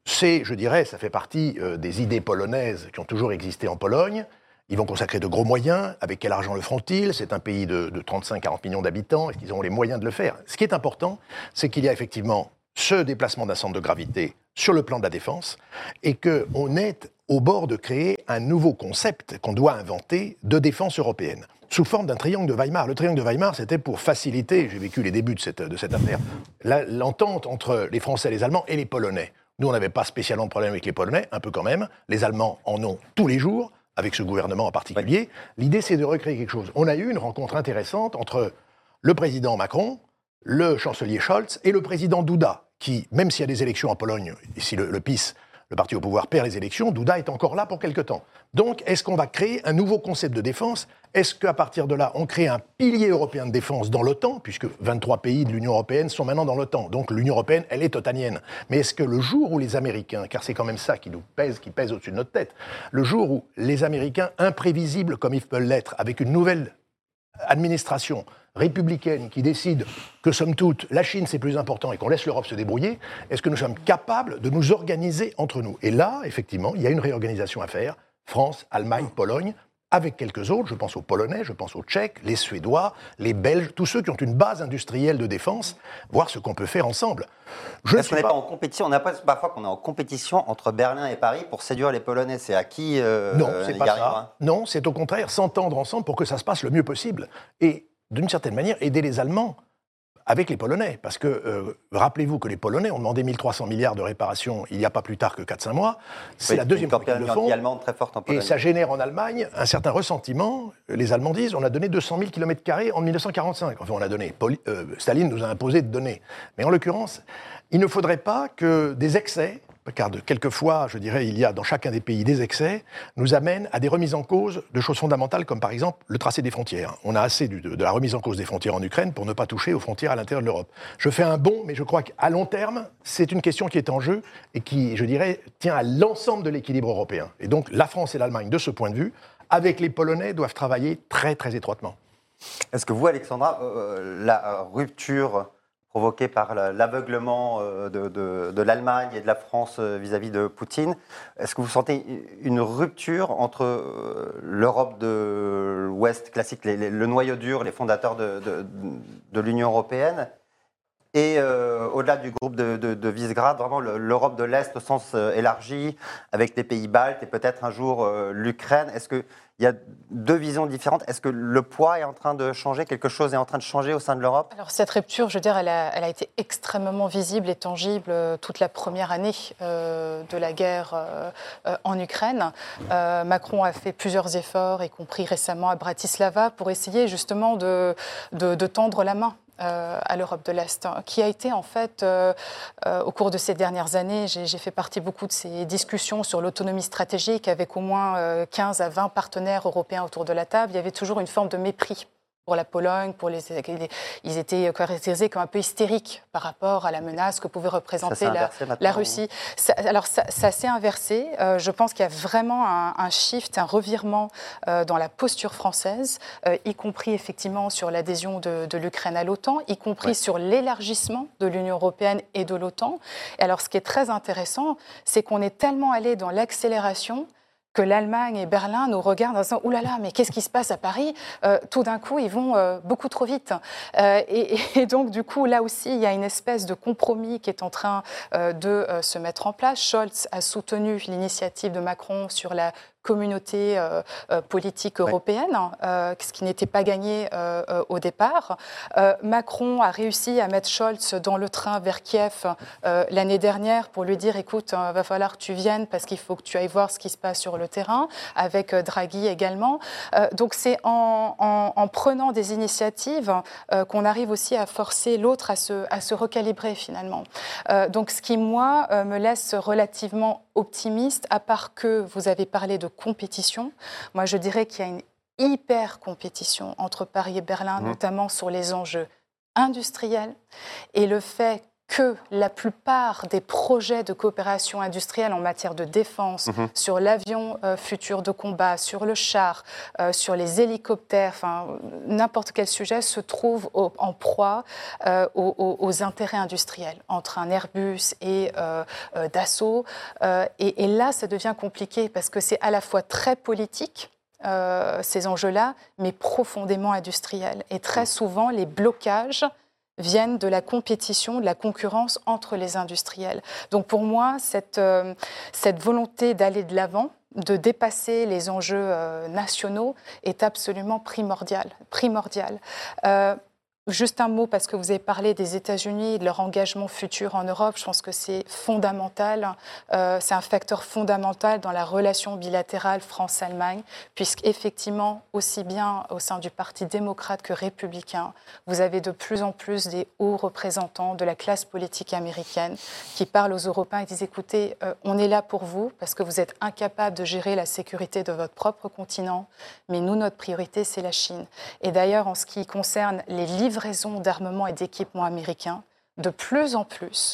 C'est, je dirais, ça fait partie des idées polonaises qui ont toujours existé en Pologne. Ils vont consacrer de gros moyens. Avec quel argent le feront-ils ? C'est un pays de 35-40 millions d'habitants. Est-ce qu'ils auront les moyens de le faire ? Ce qui est important, c'est qu'il y a effectivement ce déplacement d'un centre de gravité sur le plan de la défense et qu'on est au bord de créer un nouveau concept qu'on doit inventer de défense européenne, sous forme d'un triangle de Weimar. Le triangle de Weimar, c'était pour faciliter, j'ai vécu les débuts de cette affaire, l'entente entre les Français, les Allemands et les Polonais. Nous, on n'avait pas spécialement de problème avec les Polonais, un peu quand même. Les Allemands en ont tous les jours, avec ce gouvernement en particulier. L'idée, c'est de recréer quelque chose. On a eu une rencontre intéressante entre le président Macron, le chancelier Scholz et le président Duda, qui, même s'il y a des élections en Pologne, et si le PiS, le parti au pouvoir, perd les élections, Duda est encore là pour quelque temps. Donc, est-ce qu'on va créer un nouveau concept de défense ? Est-ce qu'à partir de là, on crée un pilier européen de défense dans l'OTAN, puisque 23 pays de l'Union européenne sont maintenant dans l'OTAN, donc l'Union européenne, elle est otanienne. Mais est-ce que le jour où les Américains, car c'est quand même ça qui nous pèse, qui pèse au-dessus de notre tête, le jour où les Américains, imprévisibles comme ils peuvent l'être, avec une nouvelle administration républicaine qui décide que, somme toute, la Chine c'est plus important et qu'on laisse l'Europe se débrouiller, est-ce que nous sommes capables de nous organiser entre nous? Et là, effectivement, il y a une réorganisation à faire, France, Allemagne, Pologne, avec quelques autres, je pense aux Polonais, je pense aux Tchèques, les Suédois, les Belges, tous ceux qui ont une base industrielle de défense, voir ce qu'on peut faire ensemble. Parce qu'on n'est pas en compétition, on n'a pas parfois qu'on est en compétition entre Berlin et Paris pour séduire les Polonais, c'est à qui non, c'est pas ça. Non, c'est au contraire s'entendre ensemble pour que ça se passe le mieux possible. Et d'une certaine manière, aider les Allemands avec les Polonais. Parce que, rappelez-vous que les Polonais ont demandé 1300 milliards de réparations il n'y a pas plus tard que 4-5 mois. C'est oui, la deuxième fois qu'ils le font. Très forte en Pologne. Et ça génère en Allemagne un certain ressentiment. Les Allemands disent, on a donné 200 000 km² en 1945. Enfin, on a donné. Staline nous a imposé de donner. Mais en l'occurrence, il ne faudrait pas que des excès, car quelquefois, je dirais, il y a dans chacun des pays des excès, nous amènent à des remises en cause de choses fondamentales, comme par exemple le tracé des frontières. On a assez de la remise en cause des frontières en Ukraine pour ne pas toucher aux frontières à l'intérieur de l'Europe. Je fais un bond, mais je crois qu'à long terme, c'est une question qui est en jeu et qui, je dirais, tient à l'ensemble de l'équilibre européen. Et donc, la France et l'Allemagne, de ce point de vue, avec les Polonais, doivent travailler très, très étroitement. Est-ce que vous, Alexandra, la rupture provoquée par l'aveuglement de l'Allemagne et de la France vis-à-vis de Poutine. Est-ce que vous sentez une rupture entre l'Europe de l'Ouest classique, le noyau dur, les fondateurs de l'Union européenne, et au-delà du groupe de Visegrad, vraiment l'Europe de l'Est au sens élargi, avec les pays baltes et peut-être un jour l'Ukraine? Est-ce qu'il y a deux visions différentes? Est-ce que le poids est en train de changer? Quelque chose est en train de changer au sein de l'Europe? Alors cette rupture, je veux dire, elle a été extrêmement visible et tangible toute la première année de la guerre en Ukraine. Macron a fait plusieurs efforts, y compris récemment à Bratislava, pour essayer justement de tendre la main à l'Europe de l'Est, qui a été en fait, au cours de ces dernières années, j'ai fait partie beaucoup de ces discussions sur l'autonomie stratégique avec au moins 15 à 20 partenaires européens autour de la table, il y avait toujours une forme de mépris pour la Pologne, ils étaient caractérisés comme un peu hystériques par rapport à la menace que pouvait représenter la Russie. Ça s'est inversé. Je pense qu'il y a vraiment un shift, un revirement dans la posture française, y compris effectivement sur l'adhésion de l'Ukraine à l'OTAN, y compris sur l'élargissement de l'Union européenne et de l'OTAN. Et alors ce qui est très intéressant, c'est qu'on est tellement allé dans l'accélération que l'Allemagne et Berlin nous regardent en disant « Ouh là là, mais qu'est-ce qui se passe à Paris ?» Tout d'un coup, ils vont beaucoup trop vite. Et donc, du coup, là aussi, il y a une espèce de compromis qui est en train de se mettre en place. Scholz a soutenu l'initiative de Macron sur la communauté politique européenne, ce qui n'était pas gagné au départ. Macron a réussi à mettre Scholz dans le train vers Kiev l'année dernière pour lui dire « Écoute, il va falloir que tu viennes parce qu'il faut que tu ailles voir ce qui se passe sur le terrain », avec Draghi également. Donc c'est en prenant des initiatives qu'on arrive aussi à forcer l'autre à se recalibrer finalement. Donc ce qui, moi, me laisse relativement optimiste, à part que vous avez parlé de compétition. Moi, je dirais qu'il y a une hyper-compétition entre Paris et Berlin, notamment sur les enjeux industriels et le fait que la plupart des projets de coopération industrielle en matière de défense, sur l'avion futur de combat, sur le char, sur les hélicoptères, enfin n'importe quel sujet se trouve en proie aux intérêts industriels entre un Airbus et Dassault. Et là, ça devient compliqué parce que c'est à la fois très politique, ces enjeux-là, mais profondément industriels. Et très souvent, les blocages viennent de la compétition, de la concurrence entre les industriels. Donc pour moi, cette volonté d'aller de l'avant, de dépasser les enjeux nationaux est absolument primordiale. Juste un mot, parce que vous avez parlé des États-Unis et de leur engagement futur en Europe, je pense que c'est fondamental, c'est un facteur fondamental dans la relation bilatérale France-Allemagne, puisqu'effectivement, aussi bien au sein du Parti démocrate que républicain, vous avez de plus en plus des hauts représentants de la classe politique américaine qui parlent aux Européens et disent « Écoutez, on est là pour vous, parce que vous êtes incapables de gérer la sécurité de votre propre continent, mais nous, notre priorité, c'est la Chine. » Et d'ailleurs, en ce qui concerne les livraison d'armements et d'équipements américains, de plus en plus,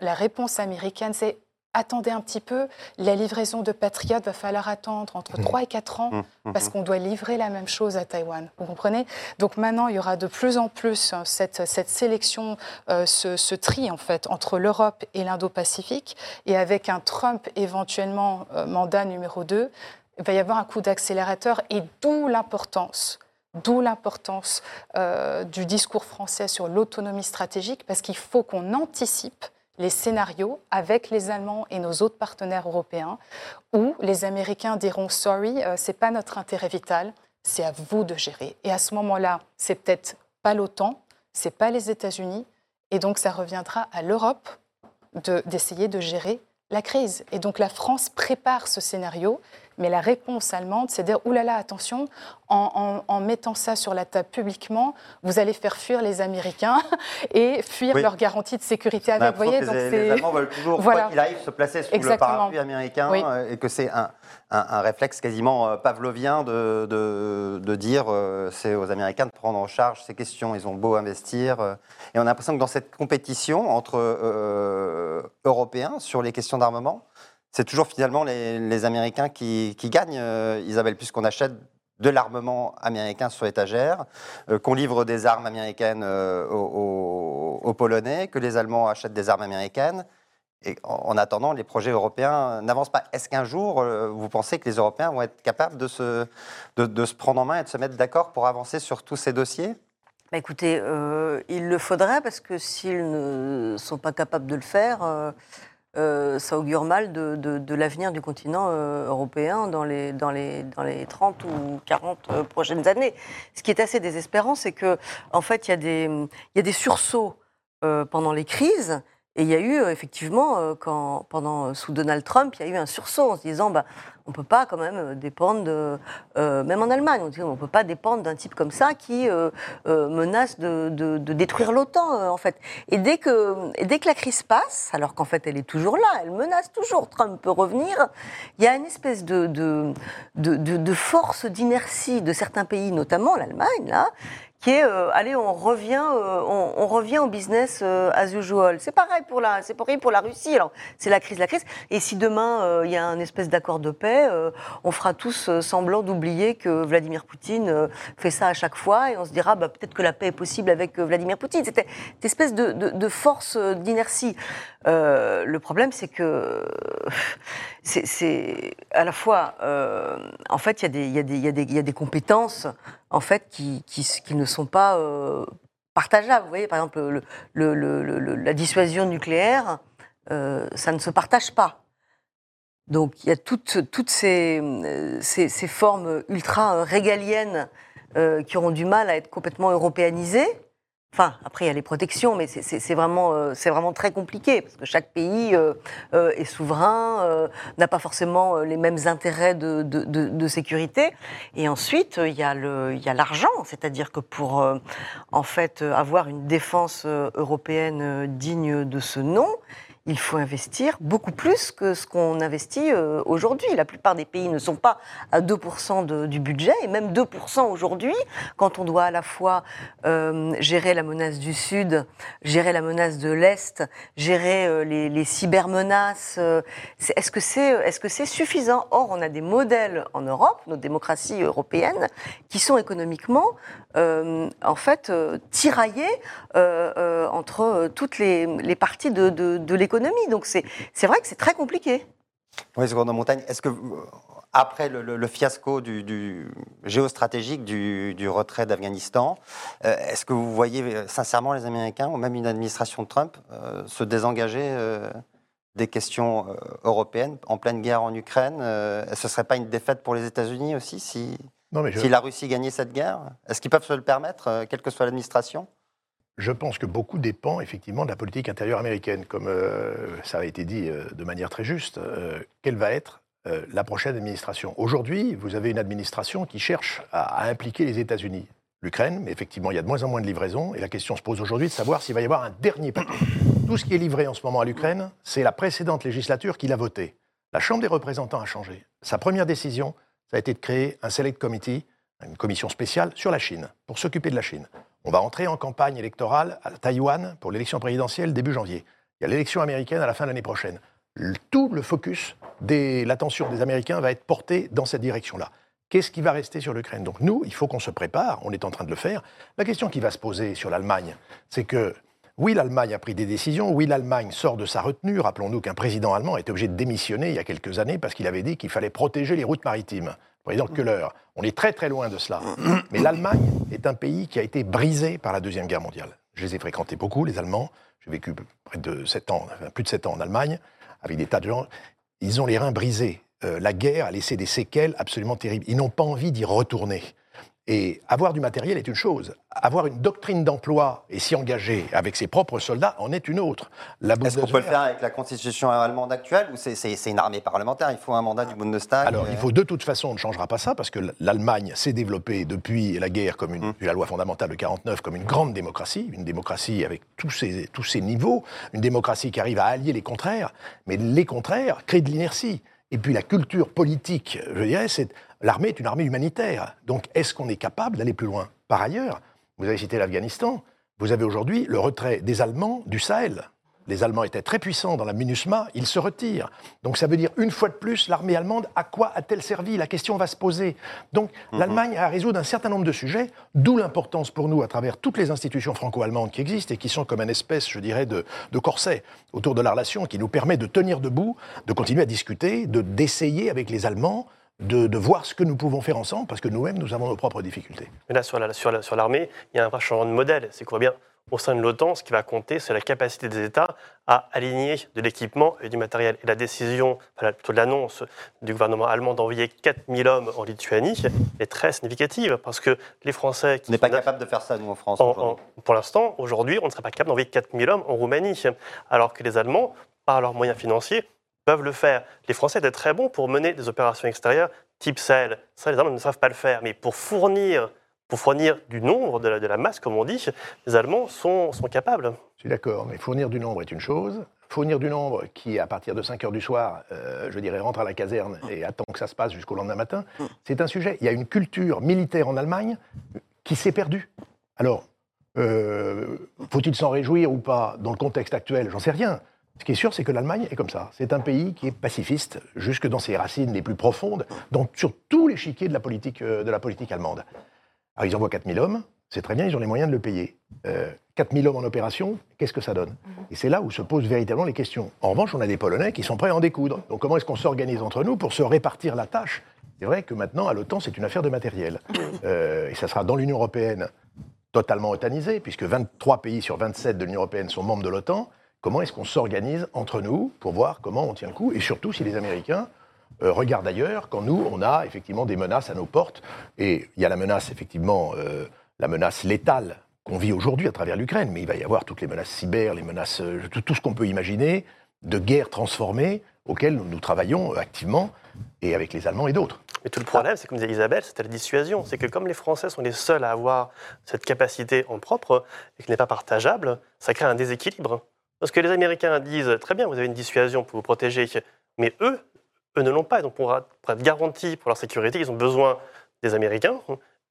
la réponse américaine, c'est attendez un petit peu, la livraison de Patriot va falloir attendre entre 3 et 4 ans parce qu'on doit livrer la même chose à Taïwan, vous comprenez? Donc maintenant, il y aura de plus en plus cette sélection, ce tri en fait entre l'Europe et l'Indo-Pacifique, et avec un Trump éventuellement mandat numéro 2, il va y avoir un coup d'accélérateur, et d'où l'importance du discours français sur l'autonomie stratégique, parce qu'il faut qu'on anticipe les scénarios avec les Allemands et nos autres partenaires européens, où les Américains diront « sorry, c'est pas notre intérêt vital, c'est à vous de gérer ». Et à ce moment-là, c'est peut-être pas l'OTAN, c'est pas les États-Unis, et donc ça reviendra à l'Europe d'essayer de gérer la crise. Et donc la France prépare ce scénario, mais la réponse allemande, c'est de dire « oulala, attention, en mettant ça sur la table publiquement, vous allez faire fuir les Américains et fuir leurs garanties de sécurité avec. » Vous voyez, donc les Allemands veulent toujours, quoi qu'il arrive, se placer sous le parapluie américain, et que c'est un réflexe quasiment pavlovien de dire c'est aux Américains de prendre en charge ces questions, ils ont beau investir. Et on a l'impression que dans cette compétition entre Européens sur les questions d'armement, c'est toujours finalement les Américains qui gagnent, Isabelle, puisqu'on achète de l'armement américain sur étagère, qu'on livre des armes américaines aux Polonais, que les Allemands achètent des armes américaines. Et en attendant, les projets européens n'avancent pas. Est-ce qu'un jour, vous pensez que les Européens vont être capables de se prendre en main et de se mettre d'accord pour avancer sur tous ces dossiers ? Bah écoutez, il le faudrait, parce que s'ils ne sont pas capables de le faire... ça augure mal de l'avenir du continent européen dans les 30 ou 40 prochaines années. Ce qui est assez désespérant, c'est que en fait, il y a des sursauts pendant les crises, et il y a eu effectivement sous Donald Trump, il y a eu un sursaut en se disant on peut pas quand même dépendre même en Allemagne, on peut pas dépendre d'un type comme ça qui menace de détruire l'OTAN en fait. Et dès que la crise passe, alors qu'en fait elle est toujours là, elle menace toujours, Trump peut revenir, il y a une espèce de force d'inertie de certains pays, notamment l'Allemagne là, qui est allez, on revient au business as usual. C'est pareil pour la Russie. Alors c'est la crise. Et si demain il y a un espèce d'accord de paix, on fera tous semblant d'oublier que Vladimir Poutine fait ça à chaque fois, et on se dira peut-être que la paix est possible avec Vladimir Poutine. C'était cette espèce de force d'inertie. Le problème, c'est que c'est à la fois en fait il y a des compétences en fait qui ne sont pas partageables. Vous voyez, par exemple la dissuasion nucléaire, ça ne se partage pas. Donc il y a toutes ces formes ultra-régaliennes qui auront du mal à être complètement européanisées. Enfin, après il y a les protections, mais c'est vraiment très compliqué, parce que chaque pays est souverain, n'a pas forcément les mêmes intérêts de sécurité. Et ensuite il y a l'argent, c'est-à-dire que pour en fait avoir une défense européenne digne de ce nom, il faut investir beaucoup plus que ce qu'on investit aujourd'hui. La plupart des pays ne sont pas à 2% du budget, et même 2% aujourd'hui, quand on doit à la fois gérer la menace du Sud, gérer la menace de l'Est, gérer les cybermenaces, est-ce que c'est suffisant ? Or, on a des modèles en Europe, nos démocraties européennes, qui sont économiquement en fait tiraillées entre toutes les parties de l'économie. Donc c'est vrai que c'est très compliqué. Oui, Gourdault-Montagne, est-ce que après le fiasco du géostratégique du retrait d'Afghanistan, est-ce que vous voyez sincèrement les Américains, ou même une administration de Trump, se désengager des questions européennes en pleine guerre en Ukraine? Ce ne serait pas une défaite pour les États-Unis aussi si la Russie gagnait cette guerre? Est-ce qu'ils peuvent se le permettre, quelle que soit l'administration ? Je pense que beaucoup dépend effectivement de la politique intérieure américaine, comme ça a été dit de manière très juste. Quelle va être la prochaine administration ? Aujourd'hui, vous avez une administration qui cherche à impliquer les États-Unis. L'Ukraine, mais effectivement, il y a de moins en moins de livraisons, et la question se pose aujourd'hui de savoir s'il va y avoir un dernier paquet. Tout ce qui est livré en ce moment à l'Ukraine, c'est la précédente législature qui l'a voté. La Chambre des représentants a changé. Sa première décision, ça a été de créer un Select Committee, une commission spéciale sur la Chine, pour s'occuper de la Chine. On va entrer en campagne électorale à Taïwan pour l'élection présidentielle début janvier. Il y a l'élection américaine à la fin de l'année prochaine. tout le focus, l'attention des Américains va être portée dans cette direction-là. Qu'est-ce qui va rester sur l'Ukraine? Donc nous, il faut qu'on se prépare, on est en train de le faire. La question qui va se poser sur l'Allemagne, c'est que, oui, l'Allemagne a pris des décisions, oui, l'Allemagne sort de sa retenue. Rappelons-nous qu'un président allemand était obligé de démissionner il y a quelques années parce qu'il avait dit qu'il fallait protéger les routes maritimes. Président Köhler, on est très très loin de cela. Mais l'Allemagne est un pays qui a été brisé par la Deuxième Guerre mondiale. Je les ai fréquentés beaucoup, les Allemands. J'ai vécu près de 7 ans, plus de 7 ans en Allemagne, avec des tas de gens. Ils ont les reins brisés. La guerre a laissé des séquelles absolument terribles. Ils n'ont pas envie d'y retourner. Et avoir du matériel est une chose. Avoir une doctrine d'emploi et s'y engager avec ses propres soldats en est une autre. Est-ce qu'on peut le faire avec la constitution allemande actuelle ou c'est une armée parlementaire? Il faut un mandat du Bundestag? Alors il faut de toute façon, on ne changera pas ça parce que l'Allemagne s'est développée depuis la guerre, comme depuis la loi fondamentale de 1949, comme une grande démocratie, une démocratie avec tous ses niveaux, une démocratie qui arrive à allier les contraires, mais les contraires créent de l'inertie. Et puis la culture politique, je dirais, l'armée est une armée humanitaire. Donc est-ce qu'on est capable d'aller plus loin? Par ailleurs, vous avez cité l'Afghanistan, vous avez aujourd'hui le retrait des Allemands du Sahel. Les Allemands étaient très puissants dans la MINUSMA, ils se retirent. Donc ça veut dire, une fois de plus, l'armée allemande, à quoi a-t-elle servi? La question va se poser. Donc l'Allemagne a à résoudre un certain nombre de sujets, d'où l'importance pour nous, à travers toutes les institutions franco-allemandes qui existent et qui sont comme une espèce, je dirais, de corset autour de la relation, qui nous permet de tenir debout, de continuer à discuter, d'essayer avec les Allemands, de voir ce que nous pouvons faire ensemble, parce que nous-mêmes, nous avons nos propres difficultés. Mais là, sur l'armée, il y a un vrai changement de modèle, c'est qu'on voit bien. Au sein de l'OTAN, ce qui va compter, c'est la capacité des États à aligner de l'équipement et du matériel. Et la décision, enfin, plutôt l'annonce du gouvernement allemand d'envoyer 4000 hommes en Lituanie est très significative, parce que les Français... On n'est pas capable de faire ça, nous, en France, aujourd'hui. Pour l'instant, aujourd'hui, on ne serait pas capable d'envoyer 4000 hommes en Roumanie, alors que les Allemands, par leurs moyens financiers, peuvent le faire. Les Français étaient très bons pour mener des opérations extérieures type Sahel. Ça, les Allemands ne savent pas le faire, mais pour fournir du nombre, de la masse, comme on dit, les Allemands sont capables. Je suis d'accord, mais fournir du nombre est une chose. Fournir du nombre qui, à partir de 5 heures du soir, je dirais, rentre à la caserne et attend que ça se passe jusqu'au lendemain matin, c'est un sujet. Il y a une culture militaire en Allemagne qui s'est perdue. Alors, faut-il s'en réjouir ou pas dans le contexte actuel? J'en sais rien. Ce qui est sûr, c'est que l'Allemagne est comme ça. C'est un pays qui est pacifiste, jusque dans ses racines les plus profondes, sur tous les chiquiers de la politique allemande. Alors, ils envoient 4000 hommes, c'est très bien, ils ont les moyens de le payer. 4000 hommes en opération, qu'est-ce que ça donne? Et c'est là où se posent véritablement les questions. En revanche, on a des Polonais qui sont prêts à en découdre. Donc comment est-ce qu'on s'organise entre nous pour se répartir la tâche? C'est vrai que maintenant, à l'OTAN, c'est une affaire de matériel. Et ça sera dans l'Union européenne totalement otanisée, puisque 23 pays sur 27 de l'Union européenne sont membres de l'OTAN. Comment est-ce qu'on s'organise entre nous pour voir comment on tient le coup? Et surtout, si les Américains... regarde ailleurs, quand nous, on a effectivement des menaces à nos portes. Et il y a la menace, effectivement, la menace létale qu'on vit aujourd'hui à travers l'Ukraine, mais il va y avoir toutes les menaces cyber, les menaces, tout ce qu'on peut imaginer, de guerre transformée, auxquelles nous travaillons activement, et avec les Allemands et d'autres. Mais tout le problème, c'est comme disait Isabelle, c'était la dissuasion. C'est que comme les Français sont les seuls à avoir cette capacité en propre, et qui n'est pas partageable, ça crée un déséquilibre. Parce que les Américains disent, très bien, vous avez une dissuasion pour vous protéger, mais eux ne l'ont pas. Donc, pour être garantis pour leur sécurité, ils ont besoin des Américains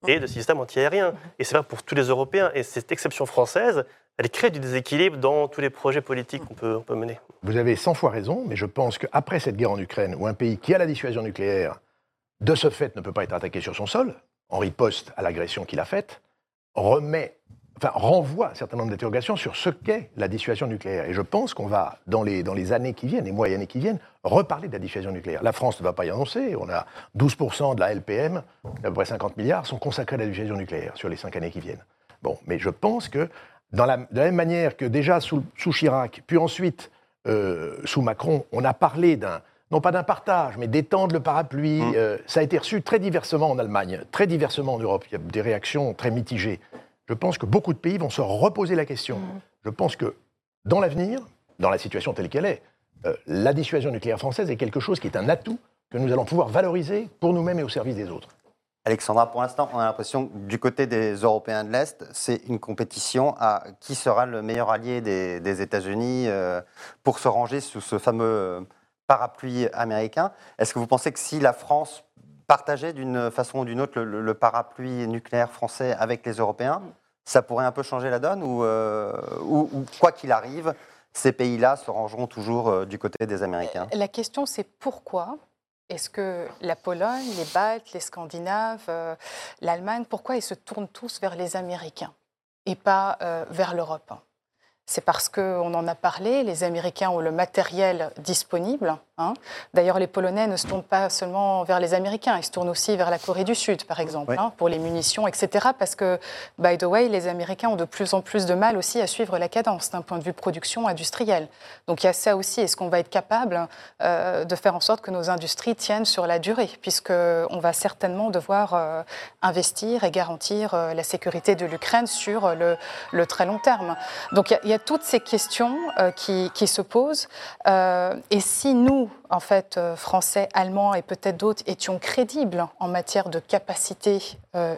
et de systèmes anti-aériens. Et c'est pas pour tous les Européens. Et cette exception française, elle crée du déséquilibre dans tous les projets politiques qu'on peut mener. Vous avez 100 fois raison, mais je pense qu'après cette guerre en Ukraine, où un pays qui a la dissuasion nucléaire, de ce fait, ne peut pas être attaqué sur son sol, en riposte à l'agression qu'il a faite, renvoie un certain nombre d'interrogations sur ce qu'est la dissuasion nucléaire. Et je pense qu'on va, dans les années qui viennent, les mois et années qui viennent, reparler de la dissuasion nucléaire. La France ne va pas y annoncer. On a 12% de la LPM, à peu près 50 milliards, sont consacrés à la dissuasion nucléaire sur les 5 années qui viennent. Bon, mais je pense que, de la même manière que déjà sous Chirac, puis ensuite sous Macron, on a parlé non pas d'un partage, mais d'étendre le parapluie. Ça a été reçu très diversement en Allemagne, très diversement en Europe. Il y a des réactions très mitigées. Je pense que beaucoup de pays vont se reposer la question. Je pense que, dans l'avenir, dans la situation telle qu'elle est, la dissuasion nucléaire française est quelque chose qui est un atout que nous allons pouvoir valoriser pour nous-mêmes et au service des autres. Alexandra, pour l'instant, on a l'impression que du côté des Européens de l'Est, c'est une compétition à qui sera le meilleur allié des États-Unis pour se ranger sous ce fameux parapluie américain. Est-ce que vous pensez que si la France... partager d'une façon ou d'une autre le parapluie nucléaire français avec les Européens, ça pourrait un peu changer la donne ou quoi qu'il arrive, ces pays-là se rangeront toujours du côté des Américains. La question, c'est pourquoi ? Est-ce que la Pologne, les Baltes, les Scandinaves, l'Allemagne, pourquoi ils se tournent tous vers les Américains et pas vers l'Europe ? C'est parce qu'on en a parlé, les Américains ont le matériel disponible. Hein. D'ailleurs, les Polonais ne se tournent pas seulement vers les Américains, ils se tournent aussi vers la Corée du Sud, par exemple, oui. hein, pour les munitions, etc. Parce que, by the way, les Américains ont de plus en plus de mal aussi à suivre la cadence d'un point de vue production industrielle. Donc il y a ça aussi, est-ce qu'on va être capable de faire en sorte que nos industries tiennent sur la durée, puisqu'on va certainement devoir investir et garantir la sécurité de l'Ukraine sur le très long terme. Donc il y a toutes ces questions qui se posent. Et si nous, en fait, Français, Allemands et peut-être d'autres, étions crédibles en matière de capacité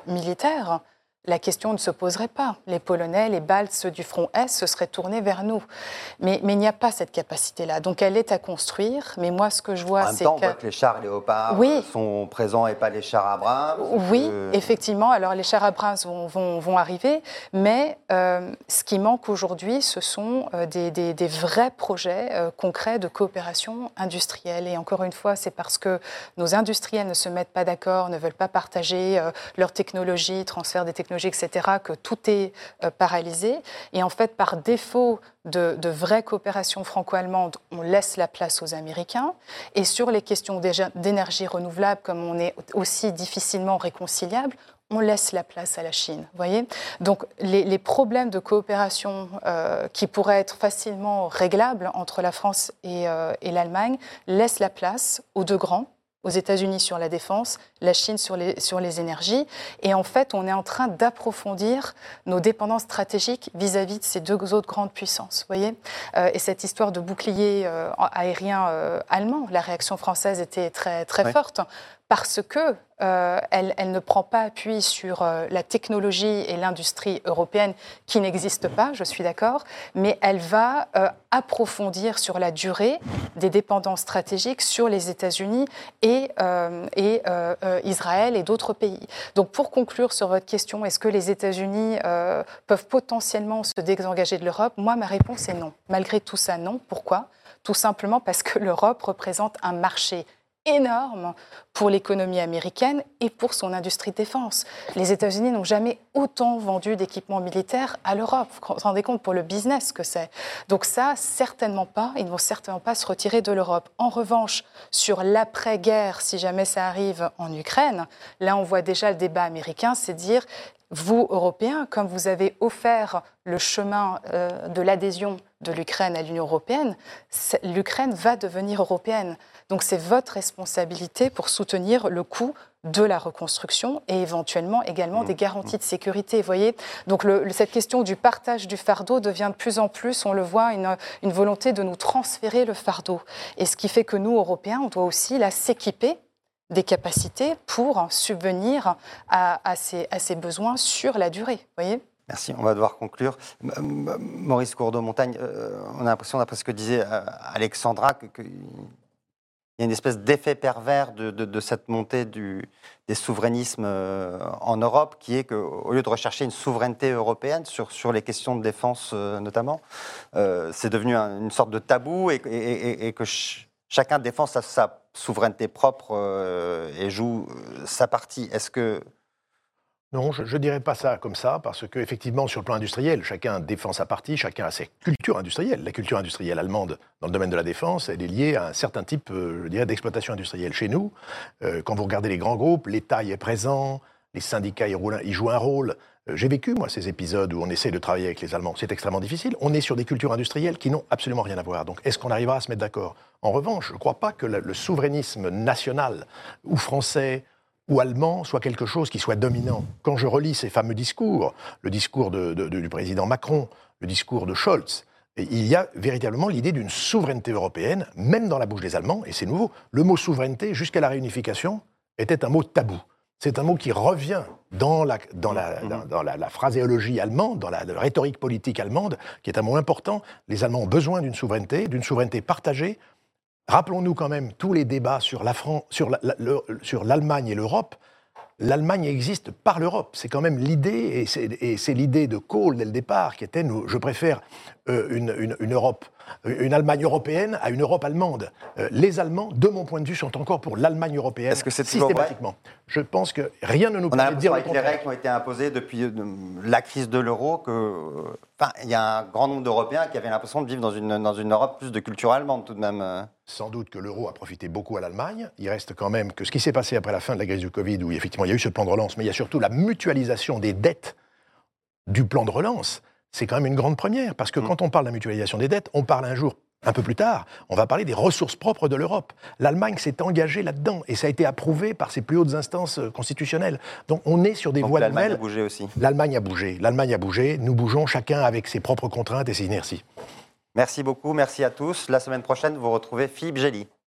militaire, la question ne se poserait pas. Les Polonais, les Baltes, ceux du front Est se seraient tournés vers nous. Mais il n'y a pas cette capacité-là. Donc elle est à construire. Mais moi, ce que je vois, c'est que... En même temps, on voit que les chars Léopard oui. sont présents et pas les chars Abrams. Oui, effectivement. Alors les chars Abrams vont arriver. Mais ce qui manque aujourd'hui, ce sont des vrais projets concrets de coopération industrielle. Et encore une fois, c'est parce que nos industriels ne se mettent pas d'accord, ne veulent pas partager leurs technologies, transfert des technologies, etc., que tout est paralysé. Et en fait, par défaut de vraie coopération franco-allemande, on laisse la place aux Américains. Et sur les questions d'énergie renouvelable, comme on est aussi difficilement réconciliable, on laisse la place à la Chine, voyez. Donc, les problèmes de coopération qui pourraient être facilement réglables entre la France et l'Allemagne laissent la place aux deux grands, aux États-Unis sur la défense, la Chine sur les énergies. Et en fait, on est en train d'approfondir nos dépendances stratégiques vis-à-vis de ces deux autres grandes puissances. Voyez et cette histoire de bouclier aérien allemand, la réaction française était très, très forte, parce que elle ne prend pas appui sur la technologie et l'industrie européenne qui n'existe pas, je suis d'accord, mais elle va approfondir sur la durée des dépendances stratégiques sur les États-Unis et Israël et d'autres pays. Donc pour conclure sur votre question, est-ce que les États-Unis peuvent potentiellement se désengager de l'Europe ? Moi, ma réponse est non. Malgré tout ça, non. Pourquoi ? Tout simplement parce que l'Europe représente un marché énorme pour l'économie américaine et pour son industrie de défense. Les États-Unis n'ont jamais autant vendu d'équipements militaires à l'Europe. Vous vous rendez compte pour le business que c'est. Donc ça, certainement pas. Ils ne vont certainement pas se retirer de l'Europe. En revanche, sur l'après-guerre, si jamais ça arrive en Ukraine, là on voit déjà le débat américain, c'est dire, vous, Européens, comme vous avez offert le chemin de l'adhésion de l'Ukraine à l'Union européenne, l'Ukraine va devenir européenne. Donc c'est votre responsabilité pour soutenir le coût de la reconstruction et éventuellement également des garanties de sécurité, vous voyez. Donc cette question du partage du fardeau devient de plus en plus, on le voit, une volonté de nous transférer le fardeau. Et ce qui fait que nous, Européens, on doit aussi là, s'équiper des capacités pour subvenir à ces besoins sur la durée, voyez. Merci, on va devoir conclure. Maurice Gourdault-Montagne, on a l'impression, d'après ce que disait Alexandra, qu'il y a une espèce d'effet pervers de cette montée des souverainismes en Europe, qui est qu'au lieu de rechercher une souveraineté européenne sur les questions de défense notamment, c'est devenu une sorte de tabou et que chacun défend sa souveraineté propre et joue sa partie. Est-ce que... Non, je ne dirais pas ça comme ça, parce qu'effectivement, sur le plan industriel, chacun défend sa partie, chacun a ses cultures industrielles. La culture industrielle allemande, dans le domaine de la défense, elle est liée à un certain type, je dirais, d'exploitation industrielle. Chez nous, quand vous regardez les grands groupes, l'État y est présent, les syndicats y jouent un rôle. J'ai vécu, moi, ces épisodes où on essaie de travailler avec les Allemands. C'est extrêmement difficile. On est sur des cultures industrielles qui n'ont absolument rien à voir. Donc, est-ce qu'on arrivera à se mettre d'accord ? En revanche, je ne crois pas que le souverainisme national ou français ou allemand soit quelque chose qui soit dominant. Quand je relis ces fameux discours, le discours du président Macron, le discours de Scholz, il y a véritablement l'idée d'une souveraineté européenne, même dans la bouche des Allemands, et c'est nouveau. Le mot souveraineté, jusqu'à la réunification, était un mot tabou. C'est un mot qui revient dans la phraséologie allemande, dans la rhétorique politique allemande, qui est un mot important. Les Allemands ont besoin d'une souveraineté partagée. Rappelons-nous quand même tous les débats sur l'Allemagne et l'Europe l'Allemagne existe par l'Europe. C'est quand même l'idée, et c'est l'idée de Kohl dès le départ, qui était, je préfère une Allemagne européenne à une Europe allemande. Les Allemands, de mon point de vue, sont encore pour l'Allemagne européenne. Est-ce que c'est systématiquement vrai? Je pense que rien ne nous permet de dire le contraire. Les règles qui ont été imposées depuis la crise de l'euro, il y a un grand nombre d'Européens qui avaient l'impression de vivre dans une Europe plus de culture allemande tout de même. Sans doute que l'euro a profité beaucoup à l'Allemagne. Il reste quand même que ce qui s'est passé après la fin de la crise du Covid, où effectivement il y a eu ce plan de relance, mais il y a surtout la mutualisation des dettes du plan de relance. C'est quand même une grande première, parce que quand on parle de la mutualisation des dettes, on parle un jour, un peu plus tard, on va parler des ressources propres de l'Europe. L'Allemagne s'est engagée là-dedans, et ça a été approuvé par ses plus hautes instances constitutionnelles. Donc on est sur des voies nouvelles. L'Allemagne a bougé aussi. L'Allemagne a bougé, nous bougeons chacun avec ses propres contraintes et ses inerties. Merci beaucoup, merci à tous. La semaine prochaine, vous retrouvez Philippe Gély.